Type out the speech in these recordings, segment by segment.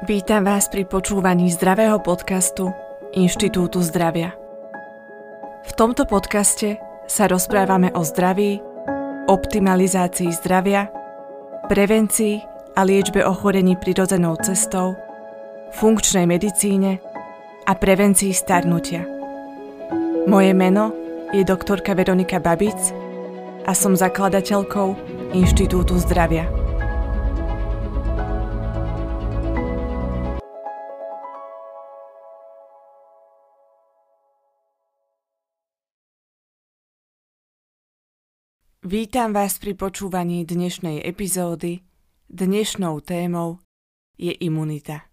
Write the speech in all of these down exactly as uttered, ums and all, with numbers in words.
Vítam vás pri počúvaní zdravého podcastu Inštitútu zdravia. V tomto podcaste sa rozprávame o zdraví, optimalizácii zdravia, prevencii a liečbe ochorení prirodzenou cestou, funkčnej medicíne a prevencii starnutia. Moje meno je doktorka Veronika Babic a som zakladateľkou Inštitútu zdravia. Vítam vás pri počúvaní dnešnej epizódy. Dnešnou témou je imunita.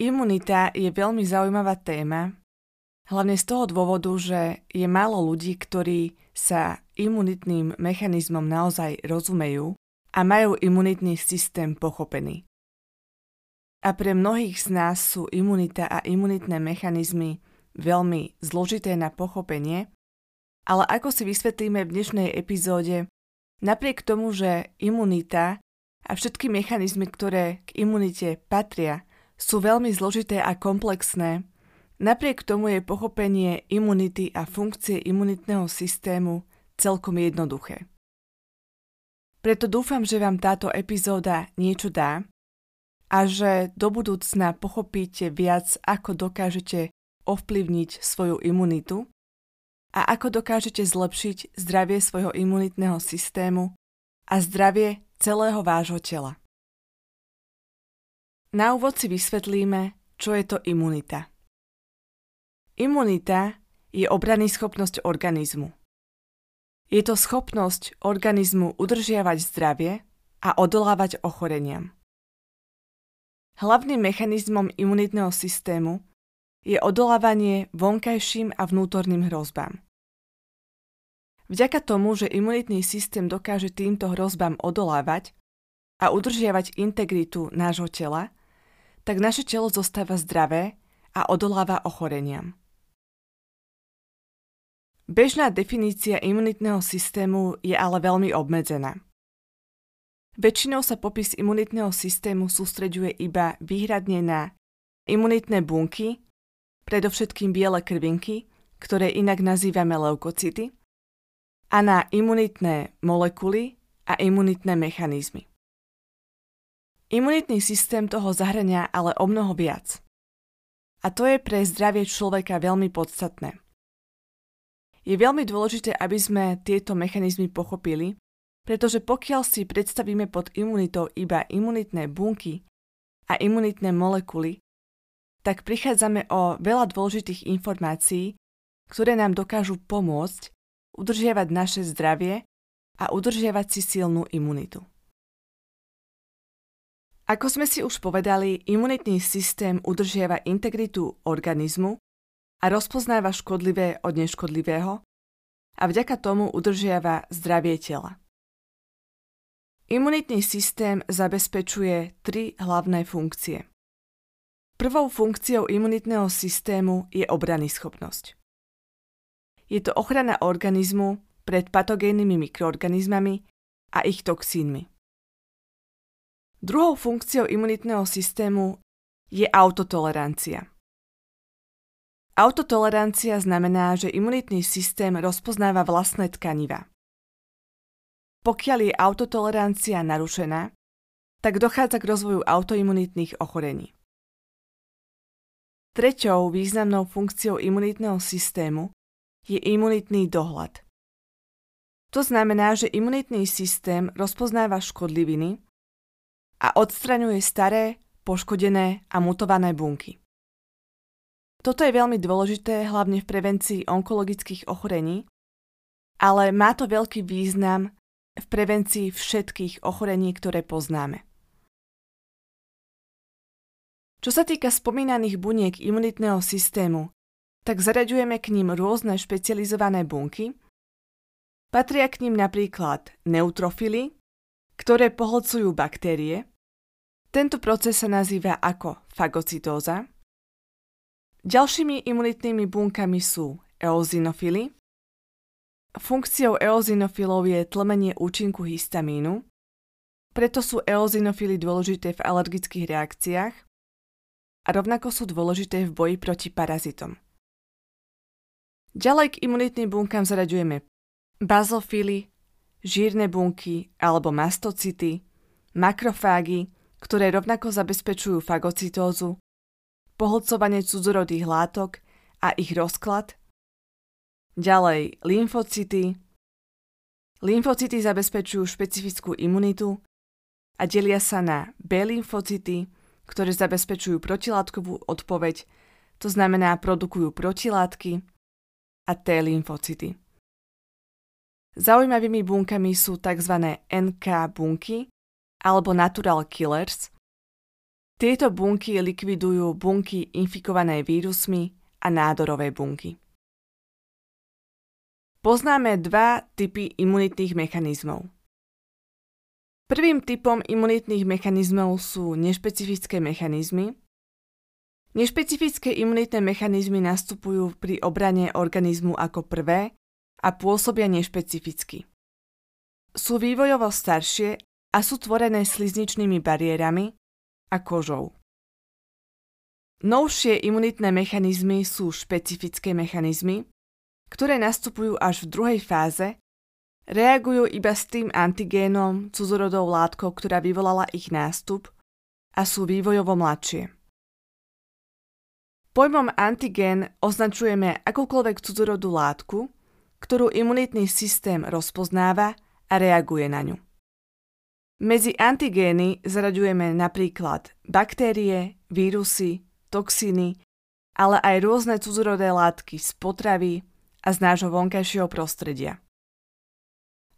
Imunita je veľmi zaujímavá téma, hlavne z toho dôvodu, že je málo ľudí, ktorí sa imunitným mechanizmom naozaj rozumejú a majú imunitný systém pochopený. A pre mnohých z nás sú imunita a imunitné mechanizmy veľmi zložité na pochopenie, ale ako si vysvetlíme v dnešnej epizóde, napriek tomu, že imunita a všetky mechanizmy, ktoré k imunite patria, sú veľmi zložité a komplexné, napriek tomu je pochopenie imunity a funkcie imunitného systému celkom jednoduché. Preto dúfam, že vám táto epizóda niečo dá a že do budúcna pochopíte viac, ako dokážete ovplyvniť svoju imunitu a ako dokážete zlepšiť zdravie svojho imunitného systému a zdravie celého vášho tela. Na úvod si vysvetlíme, čo je to imunita. Imunita je obranná schopnosť organizmu. Je to schopnosť organizmu udržiavať zdravie a odolávať ochoreniam. Hlavným mechanizmom imunitného systému je odolávanie vonkajším a vnútorným hrozbám. Vďaka tomu, že imunitný systém dokáže týmto hrozbám odolávať a udržiavať integritu nášho tela, tak naše telo zostáva zdravé a odoláva ochoreniam. Bežná definícia imunitného systému je ale veľmi obmedzená. Väčšinou sa popis imunitného systému sústreďuje iba výhradne na imunitné bunky, predovšetkým biele krvinky, ktoré inak nazývame leukocity, a na imunitné molekuly a imunitné mechanizmy. Imunitný systém toho zahŕňa ale omnoho viac. A to je pre zdravie človeka veľmi podstatné. Je veľmi dôležité, aby sme tieto mechanizmy pochopili, pretože pokiaľ si predstavíme pod imunitou iba imunitné bunky a imunitné molekuly, tak prichádzame o veľa dôležitých informácií, ktoré nám dokážu pomôcť udržiavať naše zdravie a udržiavať si silnú imunitu. Ako sme si už povedali, imunitný systém udržiava integritu organizmu a rozpoznáva škodlivé od neškodlivého a vďaka tomu udržiava zdravie tela. Imunitný systém zabezpečuje tri hlavné funkcie. Prvou funkciou imunitného systému je obranná schopnosť. Je to ochrana organizmu pred patogénnymi mikroorganizmami a ich toxínmi. Druhou funkciou imunitného systému je autotolerancia. Autotolerancia znamená, že imunitný systém rozpoznáva vlastné tkaniva. Pokiaľ je autotolerancia narušená, tak dochádza k rozvoju autoimunitných ochorení. Treťou významnou funkciou imunitného systému je imunitný dohľad. To znamená, že imunitný systém rozpoznáva škodliviny a odstraňuje staré, poškodené a mutované bunky. Toto je veľmi dôležité hlavne v prevencii onkologických ochorení, ale má to veľký význam v prevencii všetkých ochorení, ktoré poznáme. Čo sa týka spomínaných buniek imunitného systému, tak zaraďujeme k nim rôzne špecializované bunky. Patria k ním napríklad neutrofily, ktoré pohlcujú baktérie. Tento proces sa nazýva ako fagocytóza. Ďalšími imunitnými bunkami sú eozinofily. Funkciou eozinofilov je tlmenie účinku histamínu. Preto sú eozinofily dôležité v alergických reakciách a rovnako sú dôležité v boji proti parazitom. Ďalej k imunitným bunkám zaraďujeme bazofily, žírne bunky alebo mastocity, makrofágy, ktoré rovnako zabezpečujú fagocytózu, pohlcovanie cudzorodých látok a ich rozklad. Ďalej lymfocyty. Lymfocyty zabezpečujú špecifickú imunitu a delia sa na B-lymfocyty, ktoré zabezpečujú protilátkovú odpoveď, to znamená produkujú protilátky, a T-lymfocyty. Zaujímavými bunkami sú tzv. en ká bunky alebo natural killers. Tieto bunky likvidujú bunky infikované vírusmi a nádorové bunky. Poznáme dva typy imunitných mechanizmov. Prvým typom imunitných mechanizmov sú nešpecifické mechanizmy. Nešpecifické imunitné mechanizmy nastupujú pri obrane organizmu ako prvé a pôsobia nešpecificky. Sú vývojovo staršie a sú tvorené slizničnými bariérami a kožou. Novšie imunitné mechanizmy sú špecifické mechanizmy, ktoré nastupujú až v druhej fáze, reagujú iba s tým antigénom cudzorodou látkou, ktorá vyvolala ich nástup a sú vývojovo mladšie. Pojmom antigén označujeme akúkoľvek cudzorodú látku, ktorú imunitný systém rozpoznáva a reaguje na ňu. Medzi antigény zaraďujeme napríklad baktérie, vírusy, toxíny, ale aj rôzne cudzorodé látky z potravy a z nášho vonkajšieho prostredia.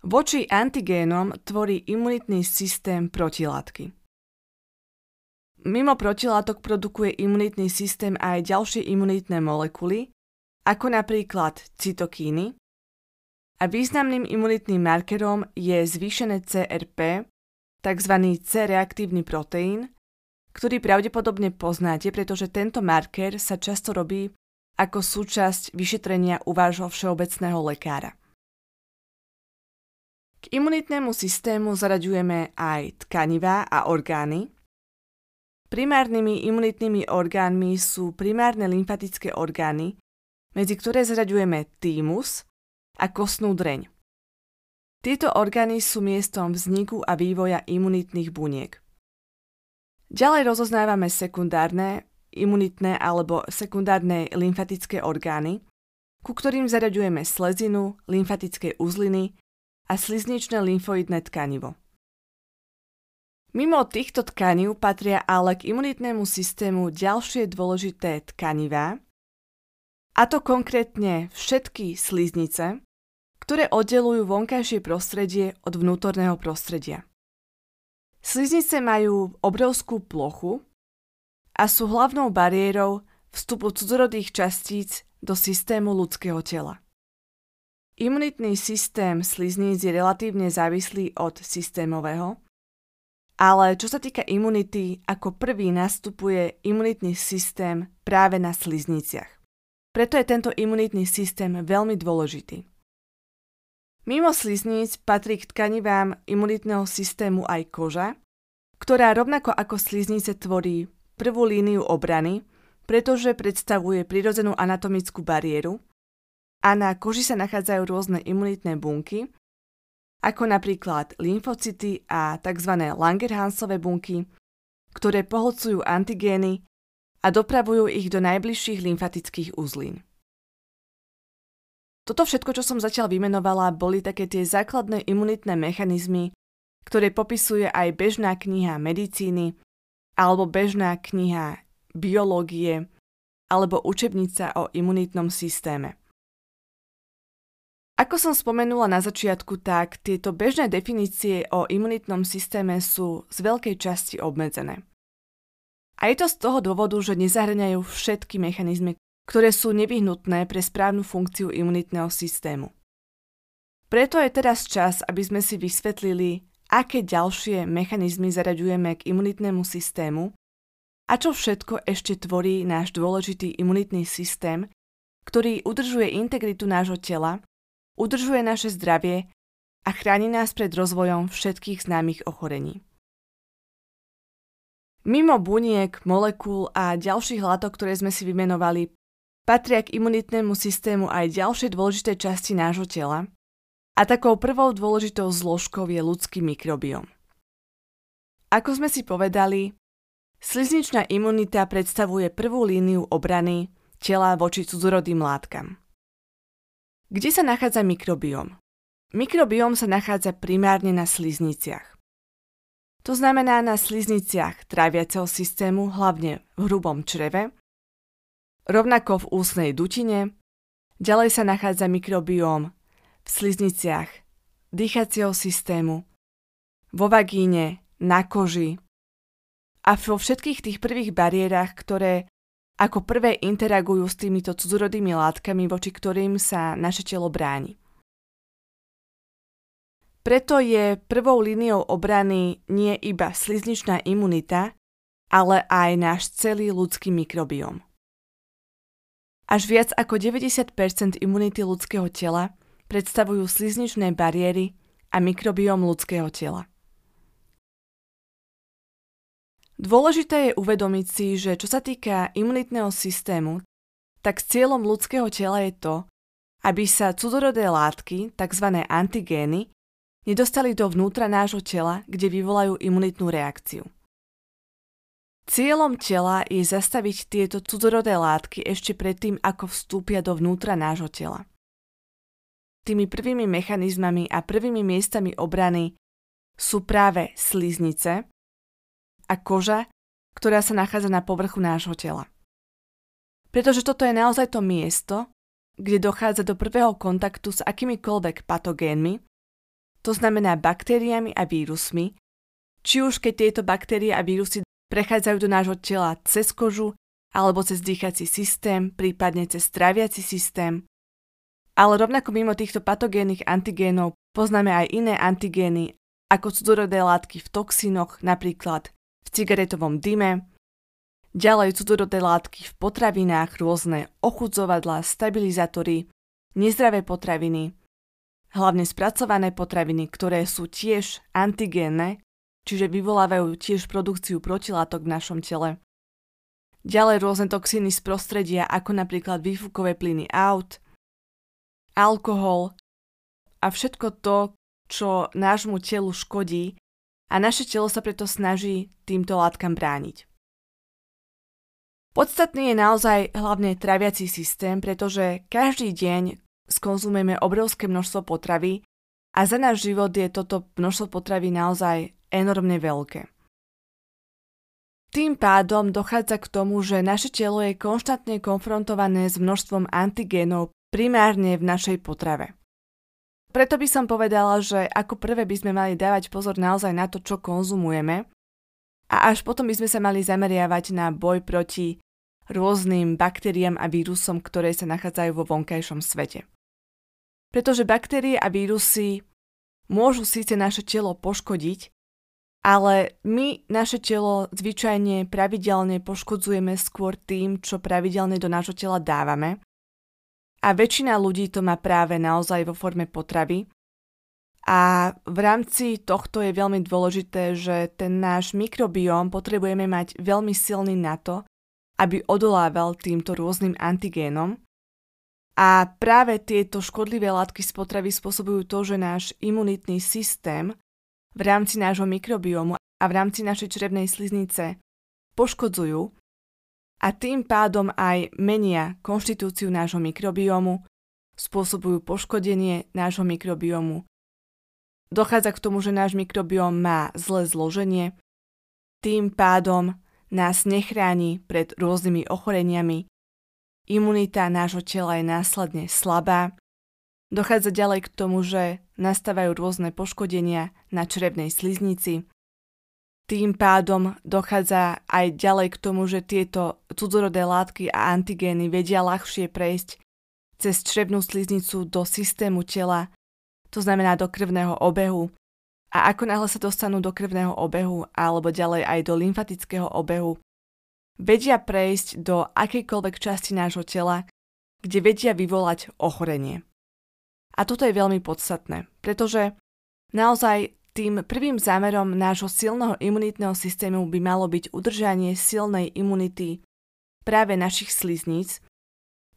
Voči antigénom tvorí imunitný systém protilátky. Mimo protilátok produkuje imunitný systém aj ďalšie imunitné molekuly, ako napríklad cytokíny, a významným imunitným markerom je zvýšené cé er pé, tzv. C-reaktívny proteín, ktorý pravdepodobne poznáte, pretože tento marker sa často robí ako súčasť vyšetrenia u vášho všeobecného lekára. K imunitnému systému zaraďujeme aj tkanivá a orgány. Primárnymi imunitnými orgánmi sú primárne lymfatické orgány, medzi ktoré zraďujeme týmus a kostnú dreň. Tieto orgány sú miestom vzniku a vývoja imunitných buniek. Ďalej rozoznávame sekundárne, imunitné alebo sekundárne lymfatické orgány, ku ktorým zaraďujeme slezinu, lymfatické uzliny a slizničné lymfoidné tkanivo. Mimo týchto tkanív patria ale k imunitnému systému ďalšie dôležité tkanivá, a to konkrétne všetky sliznice, ktoré oddelujú vonkajšie prostredie od vnútorného prostredia. Sliznice majú obrovskú plochu a sú hlavnou bariérou vstupu cudzorodých častíc do systému ľudského tela. Imunitný systém slizníc je relatívne závislý od systémového, ale čo sa týka imunity, ako prvý nastupuje imunitný systém práve na slizniciach. Preto je tento imunitný systém veľmi dôležitý. Mimo slizníc patrí k tkanivám imunitného systému aj koža, ktorá rovnako ako sliznice tvorí prvú líniu obrany, pretože predstavuje prirodzenú anatomickú bariéru a na koži sa nachádzajú rôzne imunitné bunky, ako napríklad lymfocyty a tzv. Langerhansové bunky, ktoré pohlcujú antigény a dopravujú ich do najbližších lymfatických uzlín. Toto všetko, čo som zatiaľ vymenovala, boli také tie základné imunitné mechanizmy, ktoré popisuje aj bežná kniha medicíny alebo bežná kniha biológie alebo učebnica o imunitnom systéme. Ako som spomenula na začiatku, tak tieto bežné definície o imunitnom systéme sú z veľkej časti obmedzené. A je to z toho dôvodu, že nezahŕňajú všetky mechanizmy, ktoré sú nevyhnutné pre správnu funkciu imunitného systému. Preto je teraz čas, aby sme si vysvetlili, aké ďalšie mechanizmy zaraďujeme k imunitnému systému a čo všetko ešte tvorí náš dôležitý imunitný systém, ktorý udržuje integritu nášho tela, udržuje naše zdravie a chráni nás pred rozvojom všetkých známych ochorení. Mimo buniek, molekúl a ďalších látok, ktoré sme si vymenovali, patria k imunitnému systému aj ďalšie dôležité časti nášho tela a takou prvou dôležitou zložkou je ľudský mikrobióm. Ako sme si povedali, slizničná imunita predstavuje prvú líniu obrany tela voči cudzorodým látkam. Kde sa nachádza mikrobióm? Mikrobióm sa nachádza primárne na slizniciach. To znamená na slizniciach tráviaceho systému, hlavne v hrubom čreve, rovnako v ústnej dutine, ďalej sa nachádza mikrobióm v slizniciach dýchacieho systému, vo vagíne, na koži a vo všetkých tých prvých bariérach, ktoré ako prvé interagujú s týmito cudzorodými látkami, voči ktorým sa naše telo bráni. Preto je prvou líniou obrany nie iba slizničná imunita, ale aj náš celý ľudský mikrobióm. Až viac ako deväťdesiat percent imunity ľudského tela predstavujú slizničné bariéry a mikrobióm ľudského tela. Dôležité je uvedomiť si, že čo sa týka imunitného systému, tak cieľom ľudského tela je to, aby sa cudzorodé látky, tzv. Antigény, nedostali do vnútra nášho tela, kde vyvolajú imunitnú reakciu. Cieľom tela je zastaviť tieto cudzorodé látky ešte predtým, ako vstúpia do vnútra nášho tela. Tými prvými mechanizmami a prvými miestami obrany sú práve sliznice a koža, ktorá sa nachádza na povrchu nášho tela. Pretože toto je naozaj to miesto, kde dochádza do prvého kontaktu s akýmikoľvek patogénmi, to znamená baktériami a vírusmi, či už keď tieto baktérie a vírusy prechádzajú do nášho tela cez kožu alebo cez dýchací systém, prípadne cez tráviaci systém. Ale rovnako mimo týchto patogénnych antigénov poznáme aj iné antigény, ako cudzorodé látky v toxínoch, napríklad v cigaretovom dyme, ďalej cudzorodé látky v potravinách, rôzne ochudzovadlá, stabilizátory, nezdravé potraviny, hlavne spracované potraviny, ktoré sú tiež antigénne, čiže vyvolávajú tiež produkciu protilátok v našom tele. Ďalej rôzne toxíny z prostredia, ako napríklad výfukové plyny aut, alkohol a všetko to, čo nášmu telu škodí a naše telo sa preto snaží týmto látkam brániť. Podstatný je naozaj hlavne traviací systém, pretože každý deň skonzumujeme obrovské množstvo potravy a za náš život je toto množstvo potravy naozaj enormne veľké. Tým pádom dochádza k tomu, že naše telo je konštantne konfrontované s množstvom antigénov primárne v našej potrave. Preto by som povedala, že ako prvé by sme mali dávať pozor naozaj na to, čo konzumujeme a až potom by sme sa mali zameriavať na boj proti rôznym baktériám a vírusom, ktoré sa nachádzajú vo vonkajšom svete. Pretože baktérie a vírusy môžu síce naše telo poškodiť, ale my naše telo zvyčajne pravidelne poškodzujeme skôr tým, čo pravidelne do nášho tela dávame. A väčšina ľudí to má práve naozaj vo forme potravy. A v rámci tohto je veľmi dôležité, že ten náš mikrobióm potrebujeme mať veľmi silný na to, aby odolával týmto rôznym antigénom. A práve tieto škodlivé látky z potravy spôsobujú to, že náš imunitný systém v rámci nášho mikrobiomu a v rámci našej črevnej sliznice poškodzujú a tým pádom aj menia konštitúciu nášho mikrobiomu, spôsobujú poškodenie nášho mikrobiomu. Dochádza k tomu, že náš mikrobióm má zlé zloženie, tým pádom nás nechráni pred rôznymi ochoreniami, imunita nášho tela je následne slabá. Dochádza ďalej k tomu, že nastávajú rôzne poškodenia na črevnej sliznici. Tým pádom dochádza aj ďalej k tomu, že tieto cudzorodé látky a antigény vedia ľahšie prejsť cez črevnú sliznicu do systému tela, to znamená do krvného obehu. A ako náhle sa dostanú do krvného obehu alebo ďalej aj do lymfatického obehu, vedia prejsť do akejkoľvek časti nášho tela, kde vedia vyvolať ochorenie. A toto je veľmi podstatné, pretože naozaj Tým prvým zámerom nášho silného imunitného systému by malo byť udržanie silnej imunity práve našich slizníc,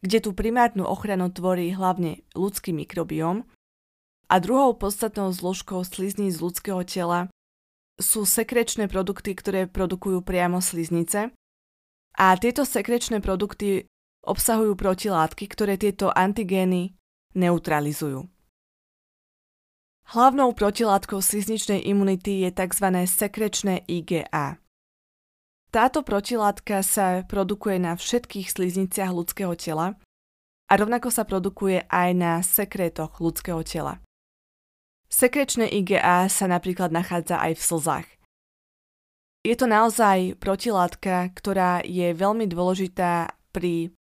kde tú primárnu ochranu tvorí hlavne ľudský mikrobióm, a druhou podstatnou zložkou slizníc ľudského tela sú sekrečné produkty, ktoré produkujú priamo sliznice, a tieto sekrečné produkty obsahujú protilátky, ktoré tieto antigény neutralizujú. Hlavnou protilátkou slizničnej imunity je tzv. Sekrečné I G A. Táto protilátka sa produkuje na všetkých slizniciach ľudského tela a rovnako sa produkuje aj na sekrétoch ľudského tela. Sekrečné I G A sa napríklad nachádza aj v slzách. Je to naozaj protilátka, ktorá je veľmi dôležitá pri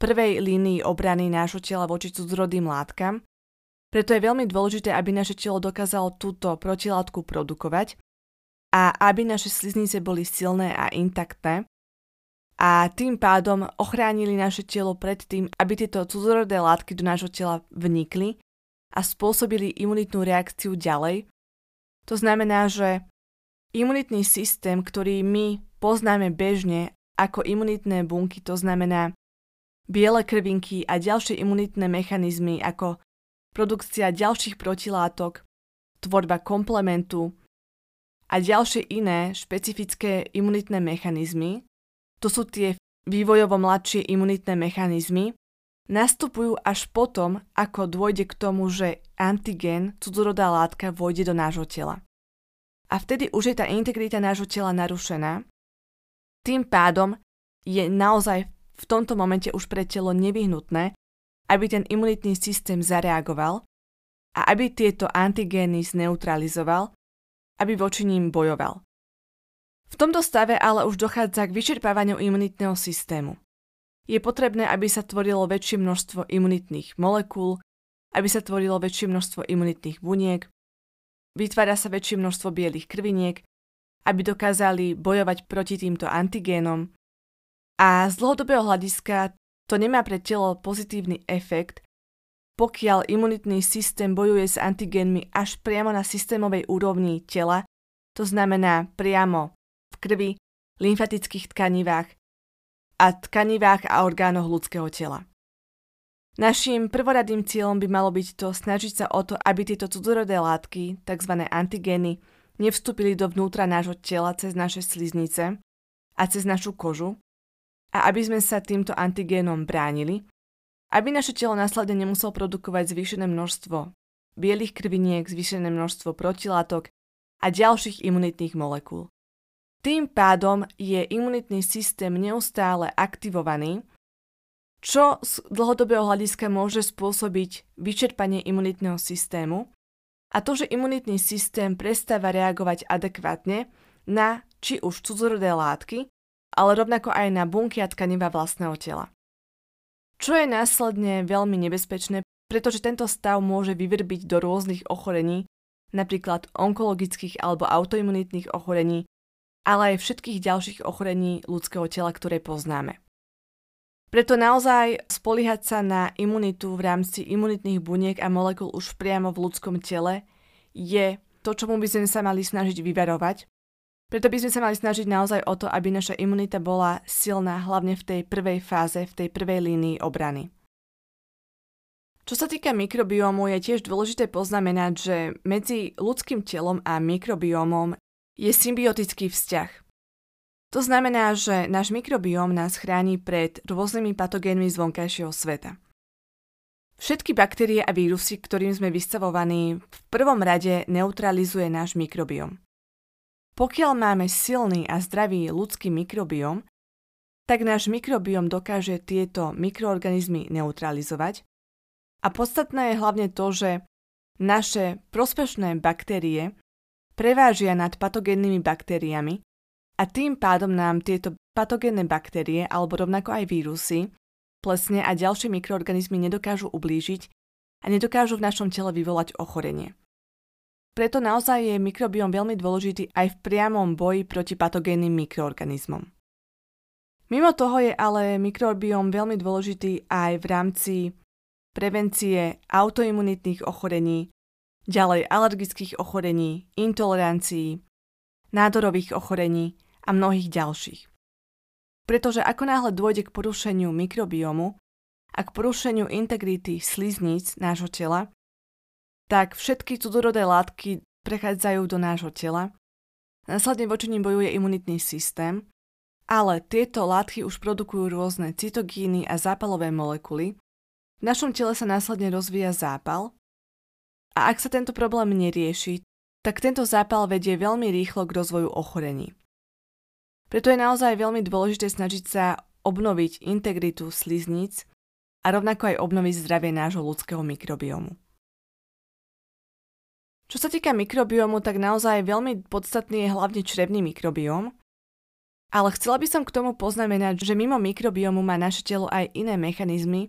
prvej línii obrany nášho tela voči cudzorodým látkam, preto je veľmi dôležité, aby naše telo dokázalo túto protilátku produkovať a aby naše sliznice boli silné a intaktné a tým pádom ochránili naše telo pred tým, aby tieto cudzorodé látky do nášho tela vnikli a spôsobili imunitnú reakciu ďalej. To znamená, že imunitný systém, ktorý my poznáme bežne ako imunitné bunky, to znamená biele krvinky a ďalšie imunitné mechanizmy ako produkcia ďalších protilátok, tvorba komplementu a ďalšie iné špecifické imunitné mechanizmy, to sú tie vývojovo mladšie imunitné mechanizmy, nastupujú až potom, ako dôjde k tomu, že antigén, cudzorodá látka, vôjde do nášho tela. A vtedy už je tá integrita nášho tela narušená. Tým pádom je naozaj v tomto momente už pre telo nevyhnutné, aby ten imunitný systém zareagoval a aby tieto antigény zneutralizoval, aby voči ním bojoval. V tomto stave ale už dochádza k vyčerpávaniu imunitného systému. Je potrebné, aby sa tvorilo väčšie množstvo imunitných molekúl, aby sa tvorilo väčšie množstvo imunitných buniek, vytvára sa väčšie množstvo bielých krviniek, aby dokázali bojovať proti týmto antigénom. A z dlhodobého hľadiska to nemá pre telo pozitívny efekt, pokiaľ imunitný systém bojuje s antigénmi až priamo na systémovej úrovni tela, to znamená priamo v krvi, lymfatických tkanivách a tkanivách a orgánoch ľudského tela. Naším prvoradým cieľom by malo byť to snažiť sa o to, aby tieto cudzorodé látky, tzv. Antigény, nevstúpili do vnútra nášho tela cez naše sliznice a cez našu kožu, a aby sme sa týmto antigénom bránili, aby naše telo následne nemuselo produkovať zvýšené množstvo bielých krviniek, zvýšené množstvo protilátok a ďalších imunitných molekúl. Tým pádom je imunitný systém neustále aktivovaný, čo z dlhodobého hľadiska môže spôsobiť vyčerpanie imunitného systému a to, že imunitný systém prestáva reagovať adekvátne na či už cudzorodé látky, ale rovnako aj na bunky a tkaniva vlastného tela. Čo je následne veľmi nebezpečné, pretože tento stav môže vyvrbiť do rôznych ochorení, napríklad onkologických alebo autoimunitných ochorení, ale aj všetkých ďalších ochorení ľudského tela, ktoré poznáme. Preto naozaj spoliehať sa na imunitu v rámci imunitných buniek a molekúl už priamo v ľudskom tele je to, čomu by sme sa mali snažiť vyvarovať. Preto by sme sa mali snažiť naozaj o to, aby naša imunita bola silná hlavne v tej prvej fáze, v tej prvej línii obrany. Čo sa týka mikrobiómu, je tiež dôležité poznamenať, že medzi ľudským telom a mikrobiómom je symbiotický vzťah. To znamená, že náš mikrobióm nás chráni pred rôznymi patogénmi z vonkajšieho sveta. Všetky baktérie a vírusy, ktorým sme vystavovaní, v prvom rade neutralizuje náš mikrobióm. Pokiaľ máme silný a zdravý ľudský mikrobióm, tak náš mikrobióm dokáže tieto mikroorganizmy neutralizovať a podstatné je hlavne to, že naše prospešné baktérie prevážia nad patogénnymi baktériami a tým pádom nám tieto patogénne baktérie alebo rovnako aj vírusy, plesne a ďalšie mikroorganizmy nedokážu ublížiť a nedokážu v našom tele vyvolať ochorenie. Preto naozaj je mikrobióm veľmi dôležitý aj v priamom boji proti patogénnym mikroorganizmom. Mimo toho je ale mikrobióm veľmi dôležitý aj v rámci prevencie autoimunitných ochorení, ďalej alergických ochorení, intolerancií, nádorových ochorení a mnohých ďalších. Pretože ako náhle dôjde k porušeniu mikrobiomu a k porušeniu integrity slizníc nášho tela, tak všetky cudorodé látky prechádzajú do nášho tela. Následne voči nim bojuje imunitný systém, ale tieto látky už produkujú rôzne cytokíny a zápalové molekuly. V našom tele sa následne rozvíja zápal a ak sa tento problém nerieši, tak tento zápal vedie veľmi rýchlo k rozvoju ochorení. Preto je naozaj veľmi dôležité snažiť sa obnoviť integritu slizníc a rovnako aj obnoviť zdravie nášho ľudského mikrobiomu. Čo sa týka mikrobiomu, tak naozaj veľmi podstatný je hlavne črevný mikrobióm, ale chcela by som k tomu poznamenať, že mimo mikrobiomu má naše telo aj iné mechanizmy,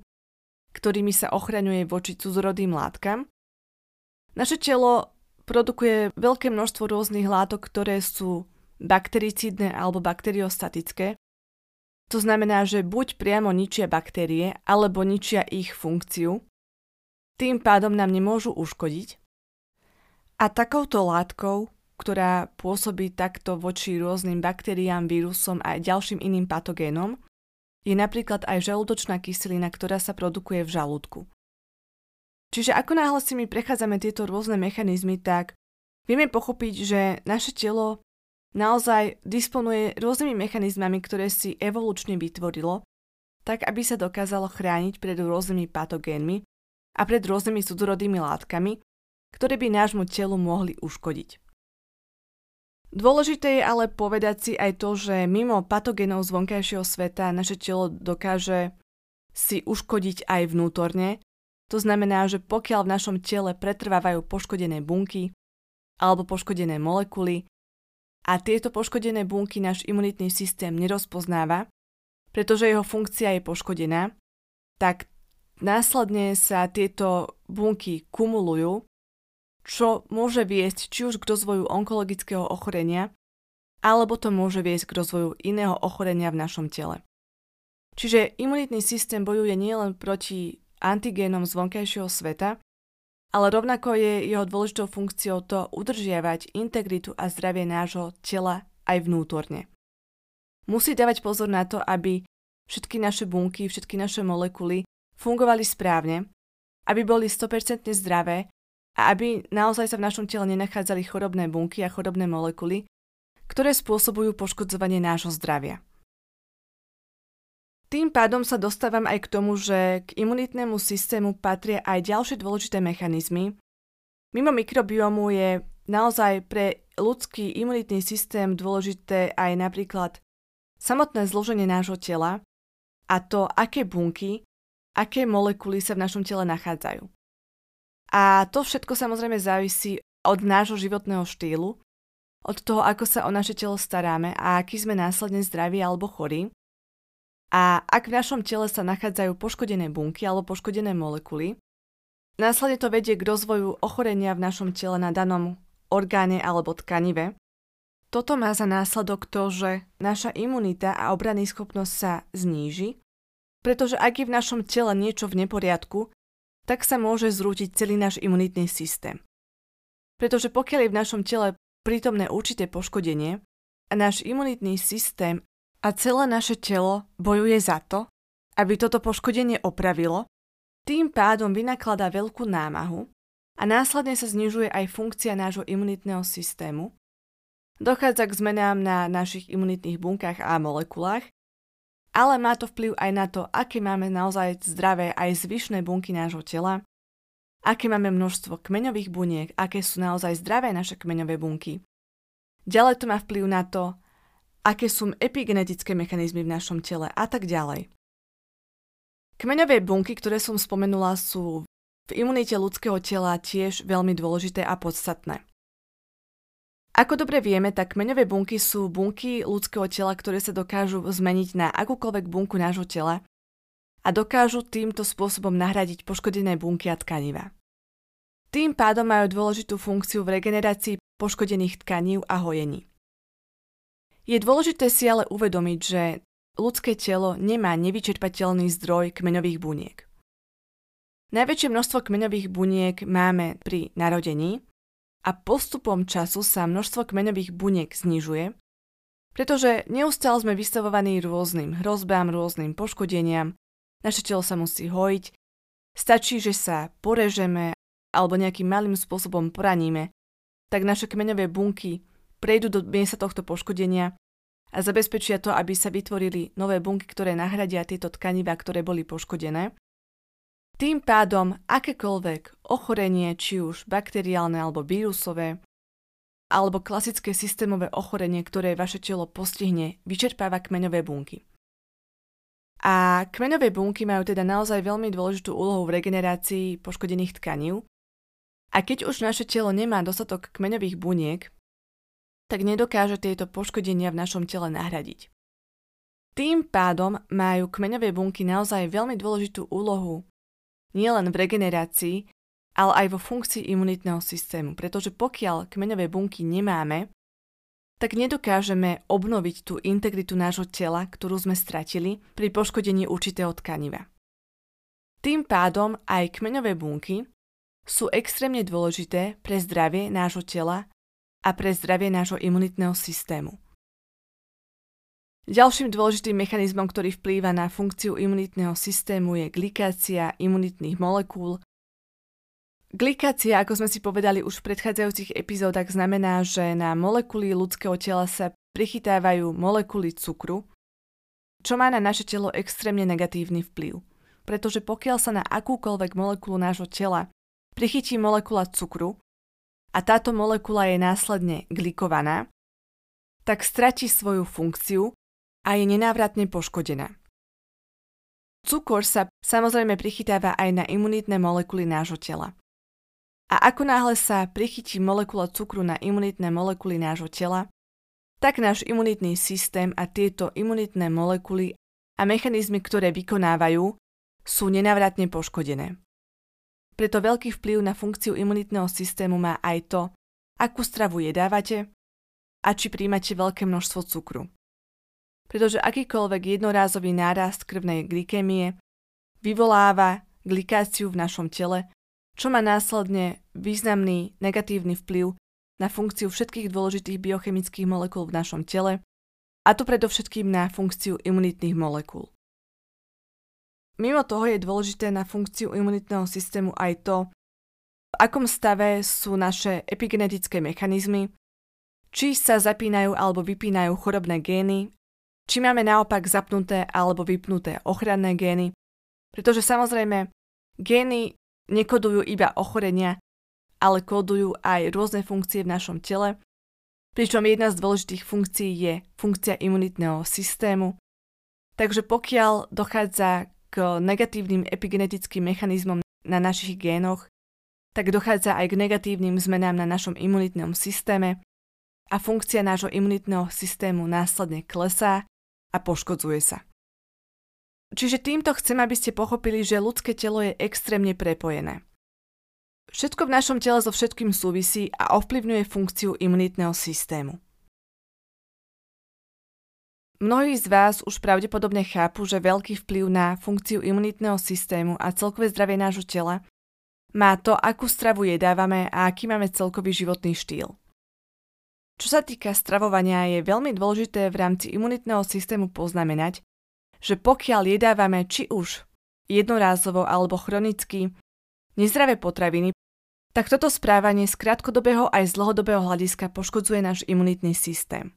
ktorými sa ochraňuje voči cudzorodým látkam. Naše telo produkuje veľké množstvo rôznych látok, ktoré sú baktericídne alebo bakteriostatické. To znamená, že buď priamo ničia baktérie, alebo ničia ich funkciu. Tým pádom nám nemôžu uškodiť. A takouto látkou, ktorá pôsobí takto voči rôznym baktériám, vírusom a ďalším iným patogénom, je napríklad aj žalúdočná kyselina, ktorá sa produkuje v žalúdku. Čiže ako náhle si my prechádzame tieto rôzne mechanizmy, tak vieme pochopiť, že naše telo naozaj disponuje rôznymi mechanizmami, ktoré si evolučne vytvorilo, tak aby sa dokázalo chrániť pred rôznymi patogénmi a pred rôznymi cudzorodými látkami, ktoré by nášmu telu mohli uškodiť. Dôležité je ale povedať si aj to, že mimo patogénov z vonkajšieho sveta naše telo dokáže si uškodiť aj vnútorne. To znamená, že pokiaľ v našom tele pretrvávajú poškodené bunky alebo poškodené molekuly, a tieto poškodené bunky náš imunitný systém nerozpoznáva, pretože jeho funkcia je poškodená, tak následne sa tieto bunky kumulujú, čo môže viesť či už k rozvoju onkologického ochorenia, alebo to môže viesť k rozvoju iného ochorenia v našom tele. Čiže imunitný systém bojuje nielen proti antigénom z vonkajšieho sveta, ale rovnako je jeho dôležitou funkciou to udržiavať integritu a zdravie nášho tela aj vnútorne. Musí dávať pozor na to, aby všetky naše bunky, všetky naše molekuly fungovali správne, aby boli sto percent zdravé a aby naozaj sa v našom tele nenachádzali chorobné bunky a chorobné molekuly, ktoré spôsobujú poškodzovanie nášho zdravia. Tým pádom sa dostávam aj k tomu, že k imunitnému systému patria aj ďalšie dôležité mechanizmy. Mimo mikrobiomu je naozaj pre ľudský imunitný systém dôležité aj napríklad samotné zloženie nášho tela a to, aké bunky, aké molekuly sa v našom tele nachádzajú. A to všetko samozrejme závisí od nášho životného štýlu, od toho, ako sa o naše telo staráme a aký sme následne zdraví alebo chorí. A ak v našom tele sa nachádzajú poškodené bunky alebo poškodené molekuly, následne to vedie k rozvoju ochorenia v našom tele na danom orgáne alebo tkanive. Toto má za následok to, že naša imunita a obranná schopnosť sa zníži, pretože ak je v našom tele niečo v neporiadku, tak sa môže zrútiť celý náš imunitný systém. Pretože pokiaľ je v našom tele prítomné určité poškodenie a náš imunitný systém a celé naše telo bojuje za to, aby toto poškodenie opravilo, tým pádom vynakladá veľkú námahu a následne sa znižuje aj funkcia nášho imunitného systému. Dochádza k zmenám na našich imunitných bunkách a molekulách, ale má to vplyv aj na to, aké máme naozaj zdravé aj zvyšné bunky nášho tela, aké máme množstvo kmeňových buniek, aké sú naozaj zdravé naše kmeňové bunky. Ďalej to má vplyv na to, aké sú epigenetické mechanizmy v našom tele a tak ďalej. Kmeňové bunky, ktoré som spomenula, sú v imunite ľudského tela tiež veľmi dôležité a podstatné. Ako dobre vieme, tak kmeňové bunky sú bunky ľudského tela, ktoré sa dokážu zmeniť na akúkoľvek bunku nášho tela a dokážu týmto spôsobom nahradiť poškodené bunky a tkaniva. Tým pádom majú dôležitú funkciu v regenerácii poškodených tkanív a hojení. Je dôležité si ale uvedomiť, že ľudské telo nemá nevyčerpateľný zdroj kmeňových buniek. Najväčšie množstvo kmeňových buniek máme pri narodení a postupom času sa množstvo kmeňových buniek znižuje, pretože neustále sme vystavovaní rôznym hrozbám, rôznym poškodeniam, naše telo sa musí hojiť, stačí, že sa porežeme alebo nejakým malým spôsobom poraníme, tak naše kmeňové bunky prejdú do miesta tohto poškodenia a zabezpečia to, aby sa vytvorili nové bunky, ktoré nahradia tieto tkanivá, ktoré boli poškodené. Tým pádom akékoľvek ochorenie, či už bakteriálne alebo vírusové, alebo klasické systémové ochorenie, ktoré vaše telo postihne, vyčerpáva kmeňové bunky. A kmeňové bunky majú teda naozaj veľmi dôležitú úlohu v regenerácii poškodených tkanív. A keď už naše telo nemá dostatok kmeňových buniek, tak nedokáže tieto poškodenia v našom tele nahradiť. Tým pádom majú kmeňové bunky naozaj veľmi dôležitú úlohu nielen v regenerácii, ale aj vo funkcii imunitného systému, pretože pokiaľ kmeňové bunky nemáme, tak nedokážeme obnoviť tú integritu nášho tela, ktorú sme stratili pri poškodení určitého tkaniva. Tým pádom aj kmeňové bunky sú extrémne dôležité pre zdravie nášho tela a pre zdravie nášho imunitného systému. Ďalším dôležitým mechanizmom, ktorý vplýva na funkciu imunitného systému, je glikácia imunitných molekúl. Glikácia, ako sme si povedali už v predchádzajúcich epizódach, znamená, že na molekuly ľudského tela sa prichytávajú molekuly cukru, čo má na naše telo extrémne negatívny vplyv. Pretože pokiaľ sa na akúkoľvek molekulu nášho tela prichytí molekula cukru a táto molekula je následne glikovaná, tak stratí svoju funkciu a je nenávratne poškodená. Cukor sa samozrejme prichytáva aj na imunitné molekuly nášho tela. A ako náhle sa prichytí molekula cukru na imunitné molekuly nášho tela, tak náš imunitný systém a tieto imunitné molekuly a mechanizmy, ktoré vykonávajú, sú nenávratne poškodené. Preto veľký vplyv na funkciu imunitného systému má aj to, akú stravu jedávate a či príjmate veľké množstvo cukru. Pretože akýkoľvek jednorázový nárast krvnej glykémie vyvoláva glikáciu v našom tele, čo má následne významný negatívny vplyv na funkciu všetkých dôležitých biochemických molekúl v našom tele, a to predovšetkým na funkciu imunitných molekúl. Mimo toho je dôležité na funkciu imunitného systému aj to, v akom stave sú naše epigenetické mechanizmy, či sa zapínajú alebo vypínajú chorobné gény, či máme naopak zapnuté alebo vypnuté ochranné gény, pretože samozrejme gény nekodujú iba ochorenia, ale kodujú aj rôzne funkcie v našom tele, pričom jedna z dôležitých funkcií je funkcia imunitného systému. Takže pokiaľ dochádza k negatívnym epigenetickým mechanizmom na našich génoch, tak dochádza aj k negatívnym zmenám na našom imunitnom systéme a funkcia nášho imunitného systému následne klesá a poškodzuje sa. Čiže týmto chcem, aby ste pochopili, že ľudské telo je extrémne prepojené. Všetko v našom tele so všetkým súvisí a ovplyvňuje funkciu imunitného systému. Mnohí z vás už pravdepodobne chápu, že veľký vplyv na funkciu imunitného systému a celkové zdravie nášho tela má to, akú stravu jedávame a aký máme celkový životný štýl. Čo sa týka stravovania, je veľmi dôležité v rámci imunitného systému poznamenať, že pokiaľ jedávame či už jednorázovo alebo chronicky nezdravé potraviny, tak toto správanie z krátkodobého aj z dlhodobého hľadiska poškodzuje náš imunitný systém.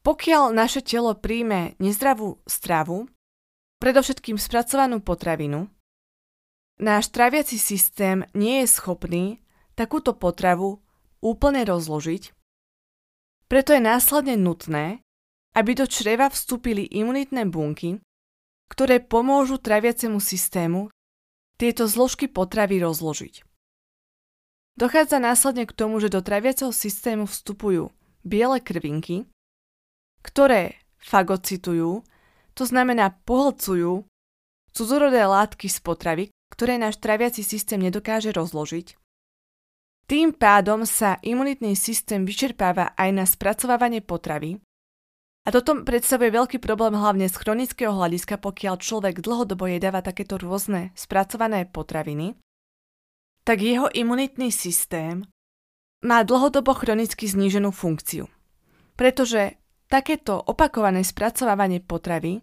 Pokiaľ naše telo príjme nezdravú stravu, predovšetkým spracovanú potravinu, náš tráviaci systém nie je schopný takúto potravu úplne rozložiť, preto je následne nutné, aby do čreva vstúpili imunitné bunky, ktoré pomôžu tráviacemu systému tieto zložky potravy rozložiť. Dochádza následne k tomu, že do tráviaceho systému vstupujú biele krvinky, ktoré fagocitujú, to znamená pohlcujú cudzorodé látky z potravy, ktoré náš traviaci systém nedokáže rozložiť. Tým pádom sa imunitný systém vyčerpáva aj na spracovávanie potravy A toto predstavuje veľký problém hlavne z chronického hľadiska, pokiaľ človek dlhodobo jedáva takéto rôzne spracované potraviny, tak jeho imunitný systém má dlhodobo chronicky zníženú funkciu. Pretože takéto opakované spracovávanie potravy,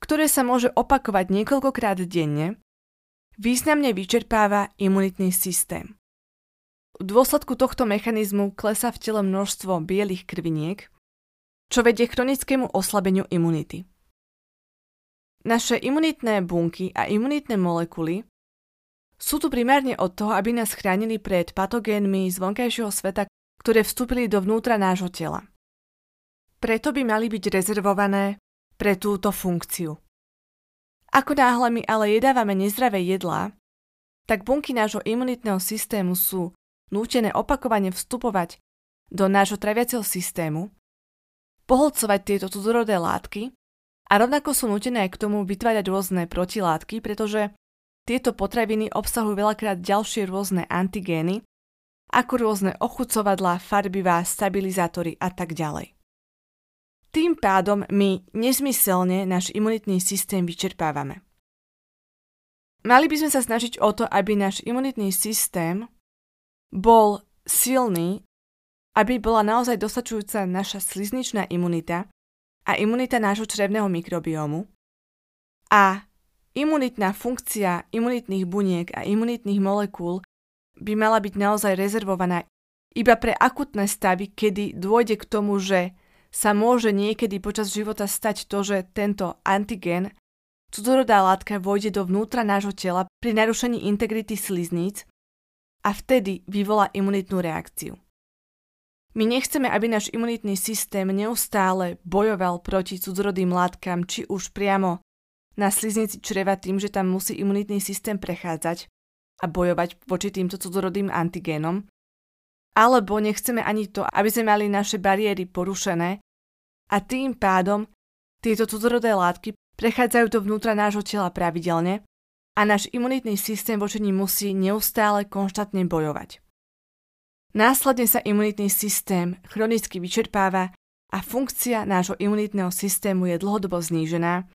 ktoré sa môže opakovať niekoľkokrát denne, významne vyčerpáva imunitný systém. V dôsledku tohto mechanizmu klesá v tele množstvo bielých krviniek, čo vedie k chronickému oslabeniu imunity. Naše imunitné bunky a imunitné molekuly sú tu primárne od toho, aby nás chránili pred patogénmi z vonkajšieho sveta, ktoré vstúpili dovnútra nášho tela. Preto by mali byť rezervované pre túto funkciu. Ako náhle my ale jedávame nezdravé jedlá, tak bunky nášho imunitného systému sú nútené opakovane vstupovať do nášho traviaceho systému, pohlcovať tieto cudzorodé látky a rovnako sú nútené aj k tomu vytvárať rôzne protilátky, pretože tieto potraviny obsahujú veľakrát ďalšie rôzne antigény, ako rôzne ochucovadlá, farbivá, stabilizátory a tak ďalej. Tým pádom my nezmyselne náš imunitný systém vyčerpávame. Mali by sme sa snažiť o to, aby náš imunitný systém bol silný, aby bola naozaj dostačujúca naša slizničná imunita a imunita nášho črevného mikrobiomu a imunitná funkcia imunitných buniek a imunitných molekúl by mala byť naozaj rezervovaná iba pre akutné stavy, kedy dôjde k tomu, že sa môže niekedy počas života stať to, že tento antigen, cudzorodá látka, vôjde dovnútra nášho tela pri narušení integrity slizníc a vtedy vyvolá imunitnú reakciu. My nechceme, aby náš imunitný systém neustále bojoval proti cudzorodým látkam, či už priamo na sliznici čreva tým, že tam musí imunitný systém prechádzať a bojovať voči týmto cudzorodým antigénom, alebo nechceme ani to, aby sme mali naše bariéry porušené a tým pádom tieto cudzorodé látky prechádzajú do vnútra nášho tela pravidelne a náš imunitný systém voči nim musí neustále konštantne bojovať. Následne sa imunitný systém chronicky vyčerpáva a funkcia nášho imunitného systému je dlhodobo znížená,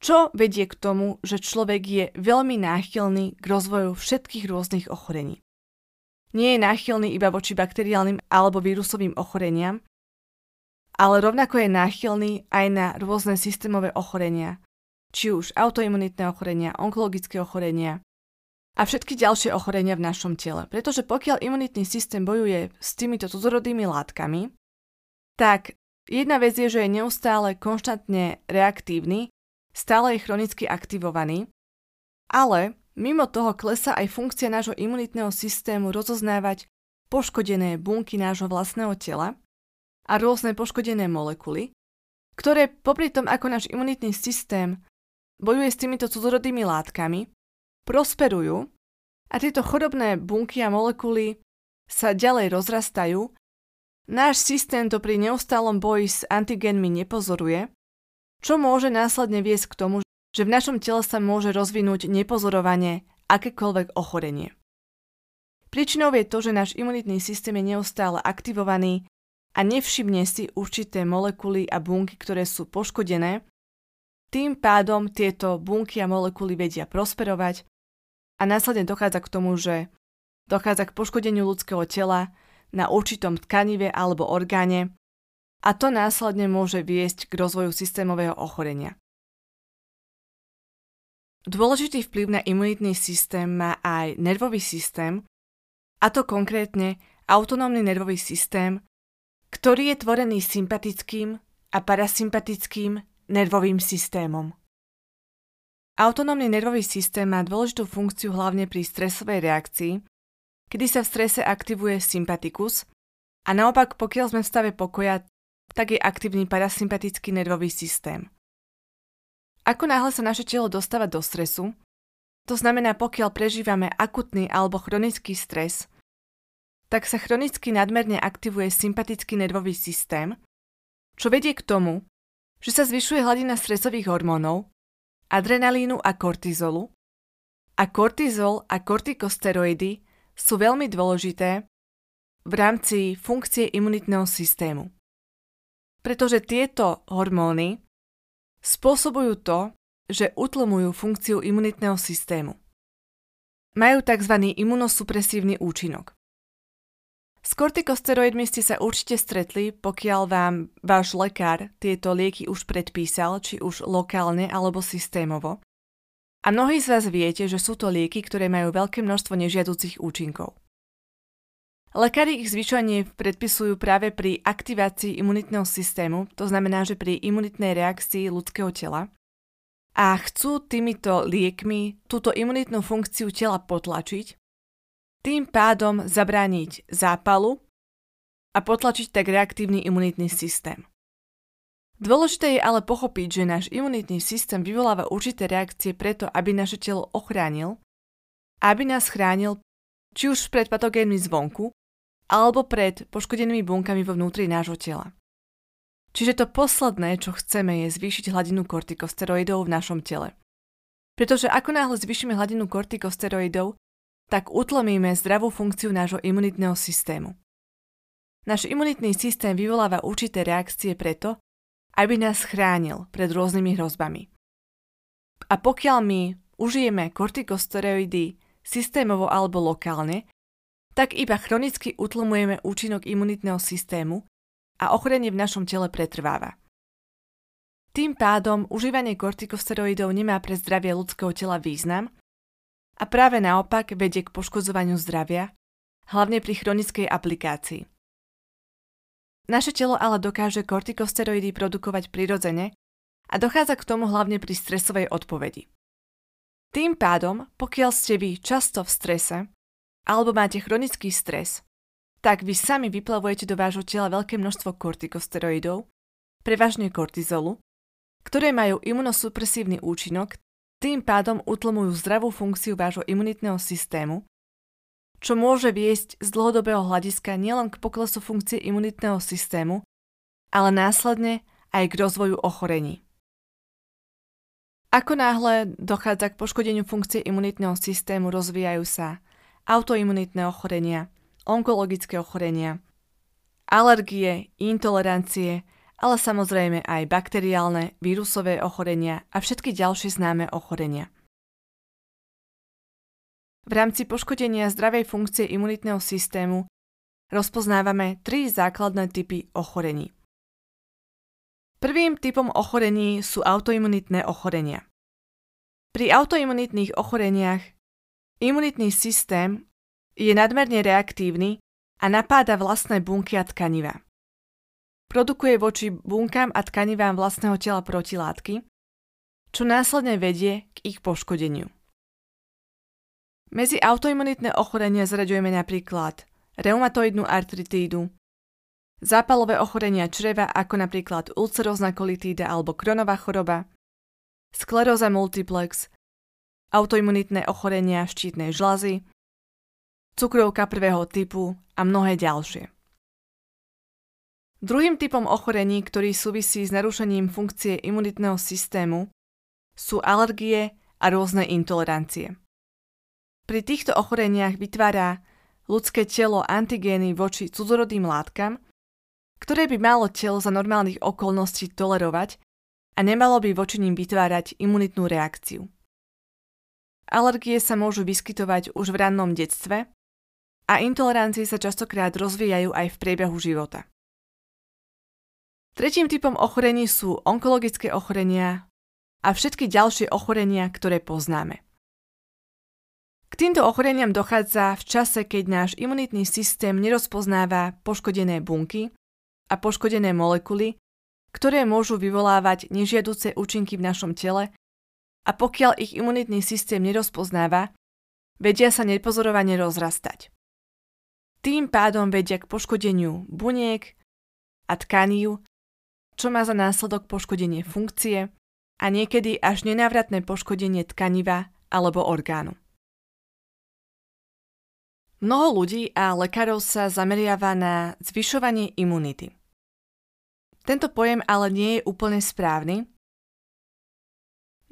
čo vedie k tomu, že človek je veľmi náchylný k rozvoju všetkých rôznych ochorení. Nie je náchylný iba voči bakteriálnym alebo vírusovým ochoreniam, ale rovnako je náchylný aj na rôzne systémové ochorenia, či už autoimunitné ochorenia, onkologické ochorenia a všetky ďalšie ochorenia v našom tele. Pretože pokiaľ imunitný systém bojuje s týmito cudzorodými látkami, tak jedna vec je, že je neustále konštantne reaktívny, stále je chronicky aktivovaný, ale mimo toho klesá aj funkcia nášho imunitného systému rozoznávať poškodené bunky nášho vlastného tela a rôzne poškodené molekuly, ktoré popri tom, ako náš imunitný systém bojuje s týmito cudzorodými látkami, prosperujú a tieto chorobné bunky a molekuly sa ďalej rozrastajú. Náš systém to pri neustálom boji s antigénmi nepozoruje, čo môže následne viesť k tomu, že v našom tele sa môže rozvinúť nepozorovanie akékoľvek ochorenie. Príčinou je to, že náš imunitný systém je neustále aktivovaný a nevšimne si určité molekuly a bunky, ktoré sú poškodené. Tým pádom tieto bunky a molekuly vedia prosperovať a následne dochádza k tomu, že dochádza k poškodeniu ľudského tela na určitom tkanive alebo orgáne a to následne môže viesť k rozvoju systémového ochorenia. Dôležitý vplyv na imunitný systém má aj nervový systém, a to konkrétne autonómny nervový systém, ktorý je tvorený sympatickým a parasympatickým nervovým systémom. Autonómny nervový systém má dôležitú funkciu hlavne pri stresovej reakcii, kedy sa v strese aktivuje sympatikus a naopak pokiaľ sme v stave pokoja, tak je aktívny parasympatický nervový systém. Ako náhle sa naše telo dostáva do stresu, to znamená pokiaľ prežívame akutný alebo chronický stres, tak sa chronicky nadmerne aktivuje sympatický nervový systém, čo vedie k tomu, že sa zvyšuje hladina stresových hormónov, adrenalínu a kortizolu. A kortizol a kortikosteroidy sú veľmi dôležité v rámci funkcie imunitného systému. pretože tieto hormóny spôsobujú to, že utlmujú funkciu imunitného systému. Majú tzv. Imunosupresívny účinok. S kortikosteroidmi ste sa určite stretli, pokiaľ vám váš lekár tieto lieky už predpísal, či už lokálne alebo systémovo. A mnohí z vás viete, že sú to lieky, ktoré majú veľké množstvo nežiaducich účinkov. Lekári ich zvyčajne predpisujú práve pri aktivácii imunitného systému, to znamená, že pri imunitnej reakcii ľudského tela, a chcú týmito liekmi túto imunitnú funkciu tela potlačiť, tým pádom zabrániť zápalu a potlačiť tak reaktívny imunitný systém. Dôležité je ale pochopiť, že náš imunitný systém vyvoláva určité reakcie preto, aby naše telo ochránil, aby nás chránil či už pred patogénmi zvonku alebo pred poškodenými bunkami vo vnútri nášho tela. Čiže to posledné, čo chceme, je zvýšiť hladinu kortikosteroidov v našom tele. Pretože ako náhle zvýšime hladinu kortikosteroidov, tak utlmíme zdravú funkciu nášho imunitného systému. Náš imunitný systém vyvoláva určité reakcie preto, aby nás chránil pred rôznymi hrozbami. A pokiaľ my užijeme kortikosteroidy systémovo alebo lokálne, tak iba chronicky utlmujeme účinok imunitného systému a ochorenie v našom tele pretrváva. Tým pádom užívanie kortikosteroidov nemá pre zdravie ľudského tela význam, a práve naopak vedie k poškodzovaniu zdravia, hlavne pri chronickej aplikácii. Naše telo ale dokáže kortikosteroidy produkovať prirodzene a dochádza k tomu hlavne pri stresovej odpovedi. Tým pádom, pokiaľ ste vy často v strese alebo máte chronický stres, tak vy sami vyplavujete do vášho tela veľké množstvo kortikosteroidov, prevažne kortizolu, ktoré majú imunosupresívny účinok. Tým pádom utlmujú zdravú funkciu vášho imunitného systému, čo môže viesť z dlhodobého hľadiska nielen k poklesu funkcie imunitného systému, ale následne aj k rozvoju ochorení. Ako náhle dochádza k poškodeniu funkcie imunitného systému, rozvíjajú sa autoimunitné ochorenia, onkologické ochorenia, alergie, intolerancie, ale samozrejme aj bakteriálne, vírusové ochorenia a všetky ďalšie známe ochorenia. V rámci poškodenia zdravej funkcie imunitného systému rozpoznávame tri základné typy ochorení. Prvým typom ochorení sú autoimunitné ochorenia. Pri autoimunitných ochoreniach imunitný systém je nadmerne reaktívny a napáda vlastné bunky a tkaniva. Produkuje voči bunkám a tkanivám vlastného tela protilátky, čo následne vedie k ich poškodeniu. Medzi autoimunitné ochorenia zraďujeme napríklad reumatoidnú artritídu, zápalové ochorenia čreva ako napríklad ulcerózna kolitída alebo Crohnová choroba, skleróza multiplex, autoimunitné ochorenia štítnej žľazy, cukrovka prvého typu a mnohé ďalšie. Druhým typom ochorení, ktorý súvisí s narušením funkcie imunitného systému, sú alergie a rôzne intolerancie. Pri týchto ochoreniach vytvára ľudské telo antigény voči cudzorodým látkam, ktoré by malo telo za normálnych okolností tolerovať a nemalo by voči nim vytvárať imunitnú reakciu. Alergie sa môžu vyskytovať už v rannom detstve a intolerancie sa častokrát rozvíjajú aj v priebehu života. Tretím typom ochorení sú onkologické ochorenia a všetky ďalšie ochorenia, ktoré poznáme. K týmto ochoreniam dochádza v čase, keď náš imunitný systém nerozpoznáva poškodené bunky a poškodené molekuly, ktoré môžu vyvolávať nežiaduce účinky v našom tele a pokiaľ ich imunitný systém nerozpoznáva, vedia sa nepozorovane rozrastať. Tým pádom vedia k poškodeniu buniek a tkanív, čo má za následok poškodenie funkcie a niekedy až nenávratné poškodenie tkaniva alebo orgánu. Mnoho ľudí a lekárov sa zameriava na zvyšovanie imunity. Tento pojem ale nie je úplne správny.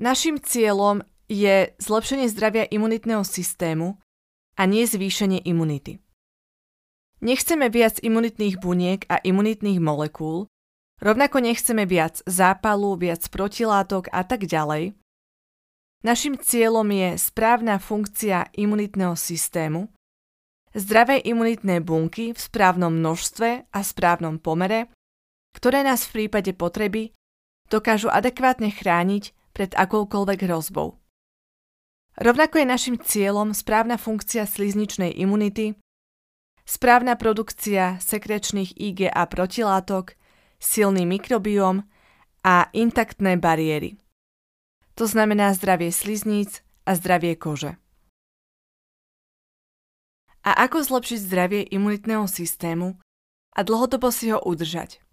Naším cieľom je zlepšenie zdravia imunitného systému a nie zvýšenie imunity. Nechceme viac imunitných buniek a imunitných molekúl, Rovnako nechceme viac zápalu, viac protilátok a tak ďalej. Naším cieľom je správna funkcia imunitného systému, zdravé imunitné bunky v správnom množstve a správnom pomere, ktoré nás v prípade potreby dokážu adekvátne chrániť pred akoukoľvek hrozbou. Rovnako je našim cieľom správna funkcia slizničnej imunity, správna produkcia sekrečných í gé á protilátok, silný mikrobióm a intaktné bariéry. To znamená zdravie slizníc a zdravie kože. A ako zlepšiť zdravie imunitného systému a dlhodobo si ho udržať?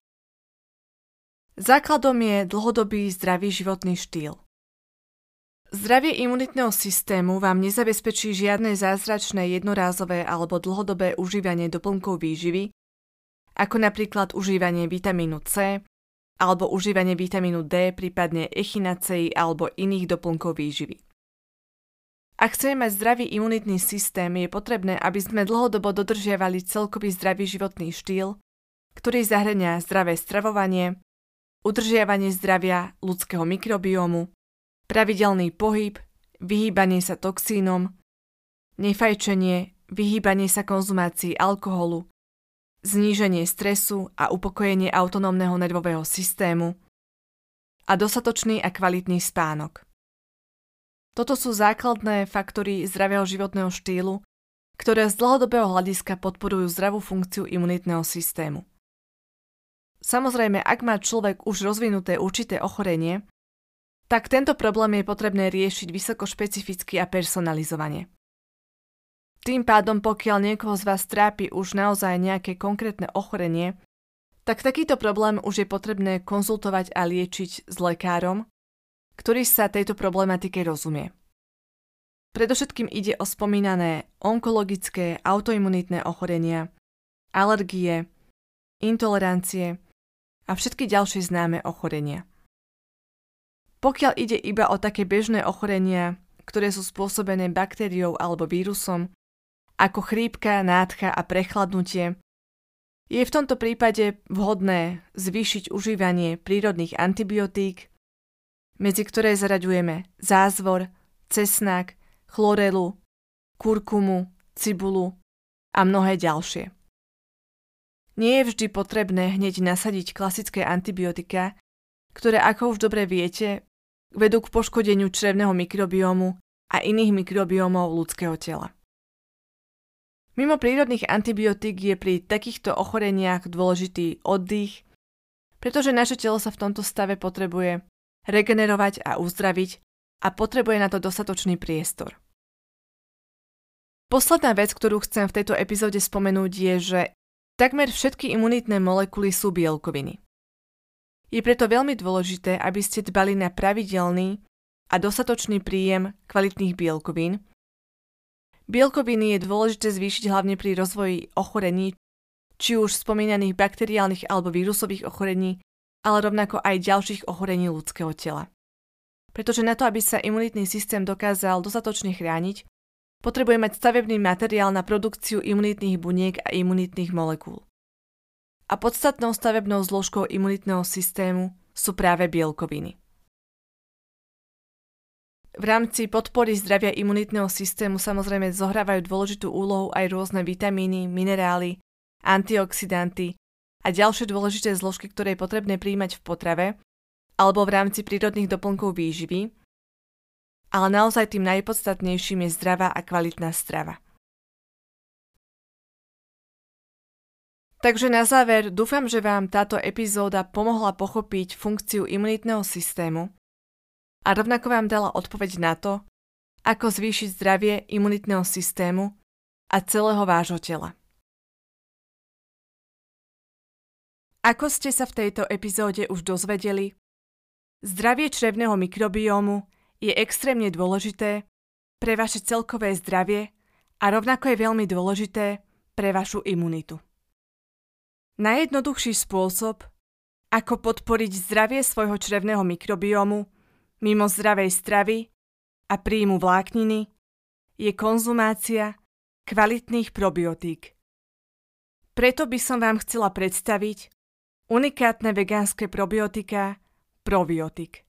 Základom je dlhodobý zdravý životný štýl. Zdravie imunitného systému vám nezabezpečí žiadne zázračné jednorázové alebo dlhodobé užívanie doplnkov výživy, ako napríklad užívanie vitamínu C alebo užívanie vitamínu D, prípadne echinacei alebo iných doplnkov výživy. Ak chceme mať zdravý imunitný systém, je potrebné, aby sme dlhodobo dodržiavali celkový zdravý životný štýl, ktorý zahŕňa zdravé stravovanie, udržiavanie zdravia ľudského mikrobiomu, pravidelný pohyb, vyhýbanie sa toxínom, nefajčenie, vyhýbanie sa konzumácii alkoholu, zníženie stresu a upokojenie autonómneho nervového systému a dostatočný a kvalitný spánok. Toto sú základné faktory zdravého životného štýlu, ktoré z dlhodobého hľadiska podporujú zdravú funkciu imunitného systému. Samozrejme, ak má človek už rozvinuté určité ochorenie, tak tento problém je potrebné riešiť vysoko špecificky a personalizovane. Tým pádom, pokiaľ niekoho z vás trápi už naozaj nejaké konkrétne ochorenie, tak takýto problém už je potrebné konzultovať a liečiť s lekárom, ktorý sa tejto problematike rozumie. Predovšetkým ide o spomínané onkologické, autoimunitné ochorenia, alergie, intolerancie a všetky ďalšie známe ochorenia. Pokiaľ ide iba o také bežné ochorenia, ktoré sú spôsobené baktériou alebo vírusom, ako chrípka, nádcha a prechladnutie, je v tomto prípade vhodné zvýšiť užívanie prírodných antibiotík, medzi ktoré zaraďujeme zázvor, cesnak, chlorelu, kurkumu, cibulu a mnohé ďalšie. Nie je vždy potrebné hneď nasadiť klasické antibiotika, ktoré, ako už dobre viete, vedú k poškodeniu črevného mikrobiomu a iných mikrobiomov ľudského tela. Mimo prírodných antibiotík je pri takýchto ochoreniach dôležitý oddych, pretože naše telo sa v tomto stave potrebuje regenerovať a uzdraviť a potrebuje na to dostatočný priestor. Posledná vec, ktorú chcem v tejto epizóde spomenúť, je, že takmer všetky imunitné molekuly sú bielkoviny. Je preto veľmi dôležité, aby ste dbali na pravidelný a dostatočný príjem kvalitných bielkovín. Bielkoviny je dôležité zvýšiť hlavne pri rozvoji ochorení, či už spomínaných bakteriálnych alebo vírusových ochorení, ale rovnako aj ďalších ochorení ľudského tela. Pretože na to, aby sa imunitný systém dokázal dostatočne chrániť, potrebuje mať stavebný materiál na produkciu imunitných buniek a imunitných molekúl. A podstatnou stavebnou zložkou imunitného systému sú práve bielkoviny. V rámci podpory zdravia imunitného systému samozrejme zohrávajú dôležitú úlohu aj rôzne vitamíny, minerály, antioxidanty a ďalšie dôležité zložky, ktoré je potrebné prijímať v potrave alebo v rámci prírodných doplnkov výživy, ale naozaj tým najpodstatnejším je zdravá a kvalitná strava. Takže na záver, dúfam, že vám táto epizóda pomohla pochopiť funkciu imunitného systému a rovnako vám dala odpoveď na to, ako zvýšiť zdravie imunitného systému a celého vášho tela. Ako ste sa v tejto epizóde už dozvedeli, zdravie črevného mikrobiómu je extrémne dôležité pre vaše celkové zdravie a rovnako je veľmi dôležité pre vašu imunitu. Najjednoduchší spôsob, ako podporiť zdravie svojho črevného mikrobiomu mimo zdravej stravy a príjmu vlákniny, je konzumácia kvalitných probiotík. Preto by som vám chcela predstaviť Unikátne vegánske probiotika Proviotic.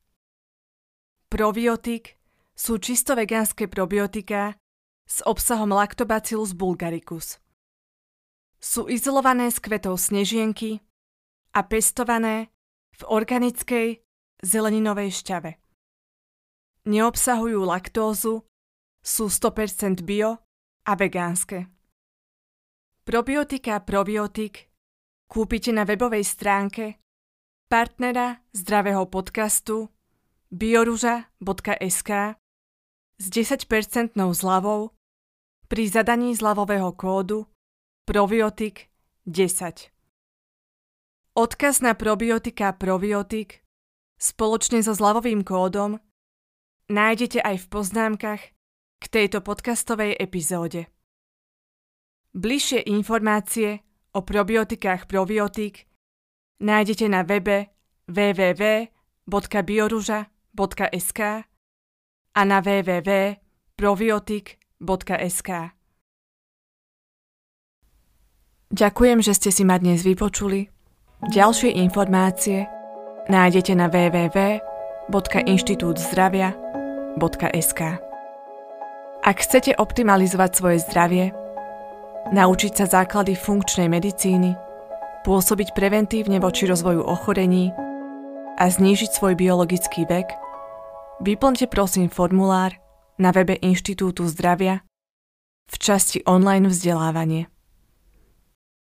Proviotic sú čisto vegánske probiotika s obsahom Lactobacillus bulgaricus. Sú izolované z kvetov snežienky a pestované v organickej zeleninovej šťave. Neobsahujú laktózu, sú sto percent bio a vegánske. Probiotika Proviotic kúpite na webovej stránke partnera zdravého podcastu bioruža bodka es ká s desať percent zľavou pri zadaní zľavového kódu Proviotic desať. Odkaz na probiotika Proviotic spoločne so zľavovým kódom nájdete aj v poznámkach k tejto podcastovej epizóde. Bližšie informácie o probiotikách Proviotic nájdete na webe www bodka bioruža bodka es ká a na www bodka proviotic bodka es ká. Ďakujem, že ste si ma dnes vypočuli. Ďalšie informácie nájdete na www bodka inštitút zdravia bodka es ká. Ak chcete optimalizovať svoje zdravie, naučiť sa základy funkčnej medicíny, pôsobiť preventívne voči rozvoju ochorení a znížiť svoj biologický vek, vyplňte prosím formulár na webe Inštitútu zdravia v časti online vzdelávanie.